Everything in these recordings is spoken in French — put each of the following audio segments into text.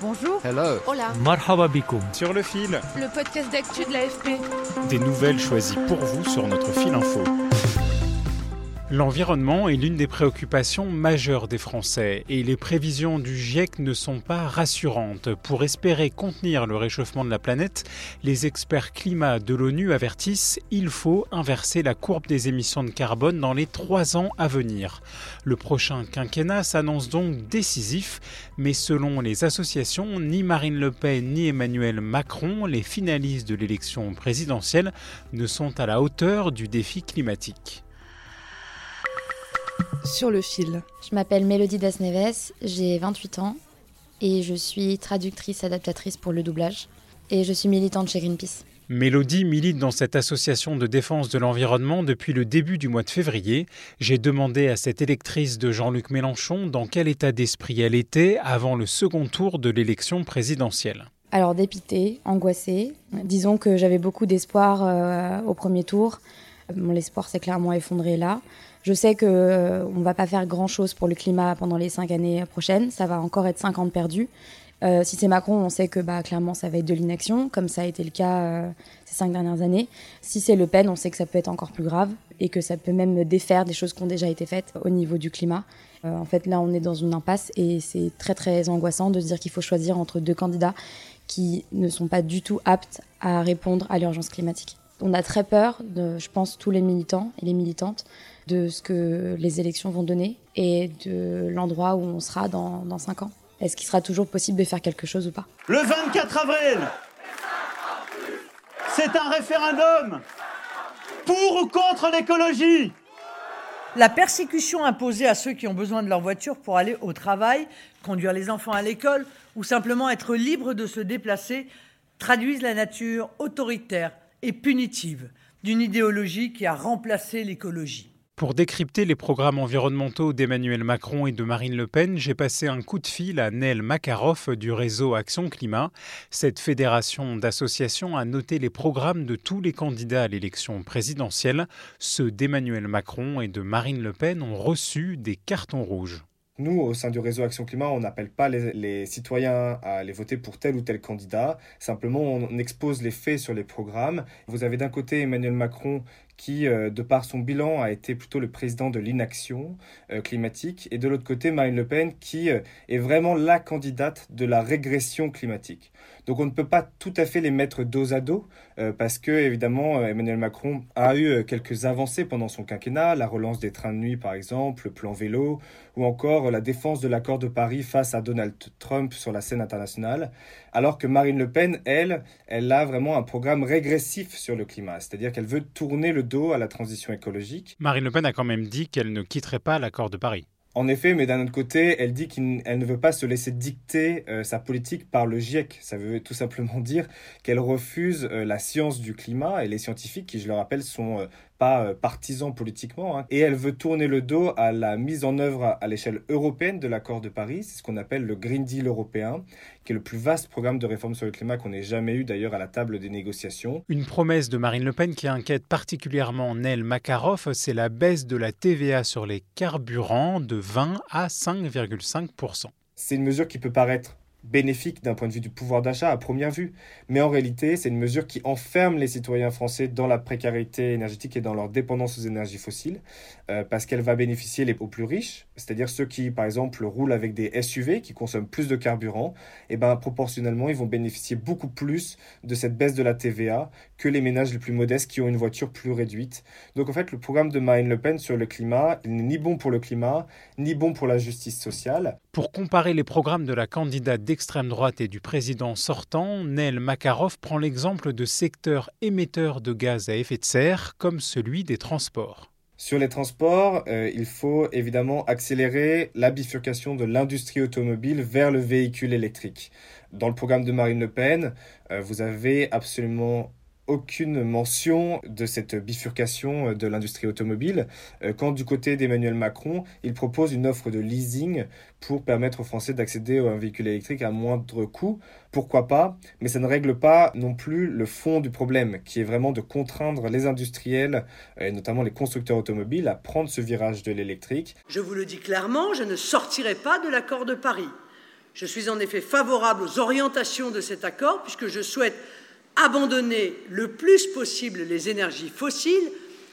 Bonjour. Hello. Hola. Marhaba bikoum. Sur le fil. Le podcast d'actu de l'AFP. Des nouvelles choisies pour vous sur notre fil info. L'environnement est l'une des préoccupations majeures des Français et les prévisions du GIEC ne sont pas rassurantes. Pour espérer contenir le réchauffement de la planète, les experts climat de l'ONU avertissent qu'il faut inverser la courbe des émissions de carbone dans les 3 ans à venir. Le prochain quinquennat s'annonce donc décisif, mais selon les associations, ni Marine Le Pen ni Emmanuel Macron, les finalistes de l'élection présidentielle, ne sont à la hauteur du défi climatique. Sur le fil. Je m'appelle Mélodie Dasneves, j'ai 28 ans et je suis traductrice adaptatrice pour le doublage et je suis militante chez Greenpeace. Mélodie milite dans cette association de défense de l'environnement depuis le début du mois de février. J'ai demandé à cette électrice de Jean-Luc Mélenchon dans quel état d'esprit elle était avant le second tour de l'élection présidentielle. Alors dépitée, angoissée, disons que j'avais beaucoup d'espoir au premier tour. Mon espoir s'est clairement effondré là. Je sais qu'on ne va pas faire grand-chose pour le climat pendant les 5 années prochaines. Ça va encore être 5 ans de perdu. Si c'est Macron, on sait que clairement, ça va être de l'inaction, comme ça a été le cas ces 5 dernières années. Si c'est Le Pen, on sait que ça peut être encore plus grave et que ça peut même défaire des choses qui ont déjà été faites au niveau du climat. En fait, là, on est dans une impasse et c'est très, très angoissant de se dire qu'il faut choisir entre 2 candidats qui ne sont pas du tout aptes à répondre à l'urgence climatique. On a très peur, je pense, tous les militants et les militantes, de ce que les élections vont donner et de l'endroit où on sera dans 5 ans. Est-ce qu'il sera toujours possible de faire quelque chose ou pas ? Le 24 avril, c'est un référendum pour ou contre l'écologie. La persécution imposée à ceux qui ont besoin de leur voiture pour aller au travail, conduire les enfants à l'école ou simplement être libres de se déplacer traduisent la nature autoritaire et punitive d'une idéologie qui a remplacé l'écologie. Pour décrypter les programmes environnementaux d'Emmanuel Macron et de Marine Le Pen, j'ai passé un coup de fil à Neil Makaroff du Réseau Action Climat. Cette fédération d'associations a noté les programmes de tous les candidats à l'élection présidentielle. Ceux d'Emmanuel Macron et de Marine Le Pen ont reçu des cartons rouges. Nous, au sein du réseau Action Climat, on n'appelle pas les citoyens à aller voter pour tel ou tel candidat. Simplement, on expose les faits sur les programmes. Vous avez d'un côté Emmanuel Macron qui, de par son bilan, a été plutôt le président de l'inaction climatique. Et de l'autre côté, Marine Le Pen qui est vraiment la candidate de la régression climatique. Donc on ne peut pas tout à fait les mettre dos à dos parce que, évidemment, Emmanuel Macron a eu quelques avancées pendant son quinquennat. La relance des trains de nuit, par exemple, le plan vélo ou encore la défense de l'accord de Paris face à Donald Trump sur la scène internationale, alors que Marine Le Pen, elle a vraiment un programme régressif sur le climat, c'est-à-dire qu'elle veut tourner le dos à la transition écologique. Marine Le Pen a quand même dit qu'elle ne quitterait pas l'accord de Paris. En effet, mais d'un autre côté, elle dit qu'elle ne veut pas se laisser dicter sa politique par le GIEC. Ça veut tout simplement dire qu'elle refuse la science du climat et les scientifiques qui, je le rappelle, sont pas partisans politiquement. Et elle veut tourner le dos à la mise en œuvre à l'échelle européenne de l'accord de Paris. C'est ce qu'on appelle le Green Deal européen, qui est le plus vaste programme de réforme sur le climat qu'on ait jamais eu d'ailleurs à la table des négociations. Une promesse de Marine Le Pen qui inquiète particulièrement Neil Makaroff, c'est la baisse de la TVA sur les carburants de 20 à 5,5%. C'est une mesure qui peut paraître bénéfique d'un point de vue du pouvoir d'achat à première vue. Mais en réalité, c'est une mesure qui enferme les citoyens français dans la précarité énergétique et dans leur dépendance aux énergies fossiles, parce qu'elle va bénéficier aux plus riches, c'est-à-dire ceux qui, par exemple, roulent avec des SUV, qui consomment plus de carburant, et proportionnellement, ils vont bénéficier beaucoup plus de cette baisse de la TVA que les ménages les plus modestes qui ont une voiture plus réduite. Donc en fait, le programme de Marine Le Pen sur le climat, il n'est ni bon pour le climat, ni bon pour la justice sociale. Pour comparer les programmes de la candidate d'extrême droite et du président sortant, Neil Makaroff prend l'exemple de secteurs émetteurs de gaz à effet de serre comme celui des transports. Sur les transports, il faut évidemment accélérer la bifurcation de l'industrie automobile vers le véhicule électrique. Dans le programme de Marine Le Pen, vous avez absolument aucune mention de cette bifurcation de l'industrie automobile, quand du côté d'Emmanuel Macron, il propose une offre de leasing pour permettre aux Français d'accéder à un véhicule électrique à moindre coût. Pourquoi pas ? Mais ça ne règle pas non plus le fond du problème, qui est vraiment de contraindre les industriels, et notamment les constructeurs automobiles, à prendre ce virage de l'électrique. Je vous le dis clairement, je ne sortirai pas de l'accord de Paris. Je suis en effet favorable aux orientations de cet accord, puisque je souhaite abandonner le plus possible les énergies fossiles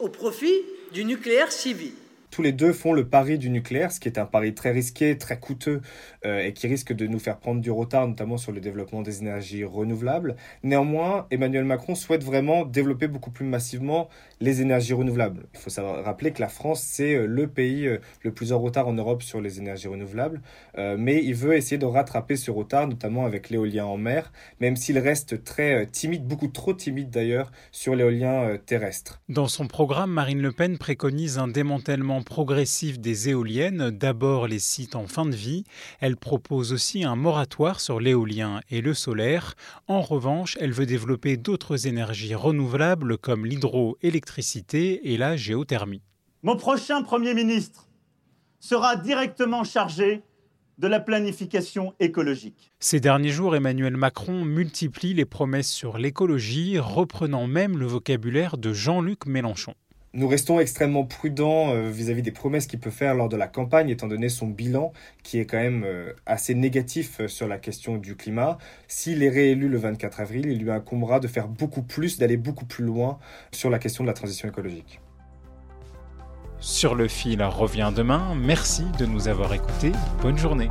au profit du nucléaire civil. Tous les deux font le pari du nucléaire, ce qui est un pari très risqué, très coûteux, et qui risque de nous faire prendre du retard, notamment sur le développement des énergies renouvelables. Néanmoins, Emmanuel Macron souhaite vraiment développer beaucoup plus massivement les énergies renouvelables. Il faut savoir rappeler que la France, c'est le pays le plus en retard en Europe sur les énergies renouvelables, mais il veut essayer de rattraper ce retard, notamment avec l'éolien en mer, même s'il reste très timide, beaucoup trop timide d'ailleurs, sur l'éolien terrestre. Dans son programme, Marine Le Pen préconise un démantèlement progressif des éoliennes, d'abord les sites en fin de vie. Elle propose aussi un moratoire sur l'éolien et le solaire. En revanche, elle veut développer d'autres énergies renouvelables comme l'hydroélectricité et la géothermie. Mon prochain Premier ministre sera directement chargé de la planification écologique. Ces derniers jours, Emmanuel Macron multiplie les promesses sur l'écologie, reprenant même le vocabulaire de Jean-Luc Mélenchon. Nous restons extrêmement prudents vis-à-vis des promesses qu'il peut faire lors de la campagne, étant donné son bilan qui est quand même assez négatif sur la question du climat. S'il est réélu le 24 avril, il lui incombera de faire beaucoup plus, d'aller beaucoup plus loin sur la question de la transition écologique. Sur le fil revient demain. Merci de nous avoir écoutés. Bonne journée.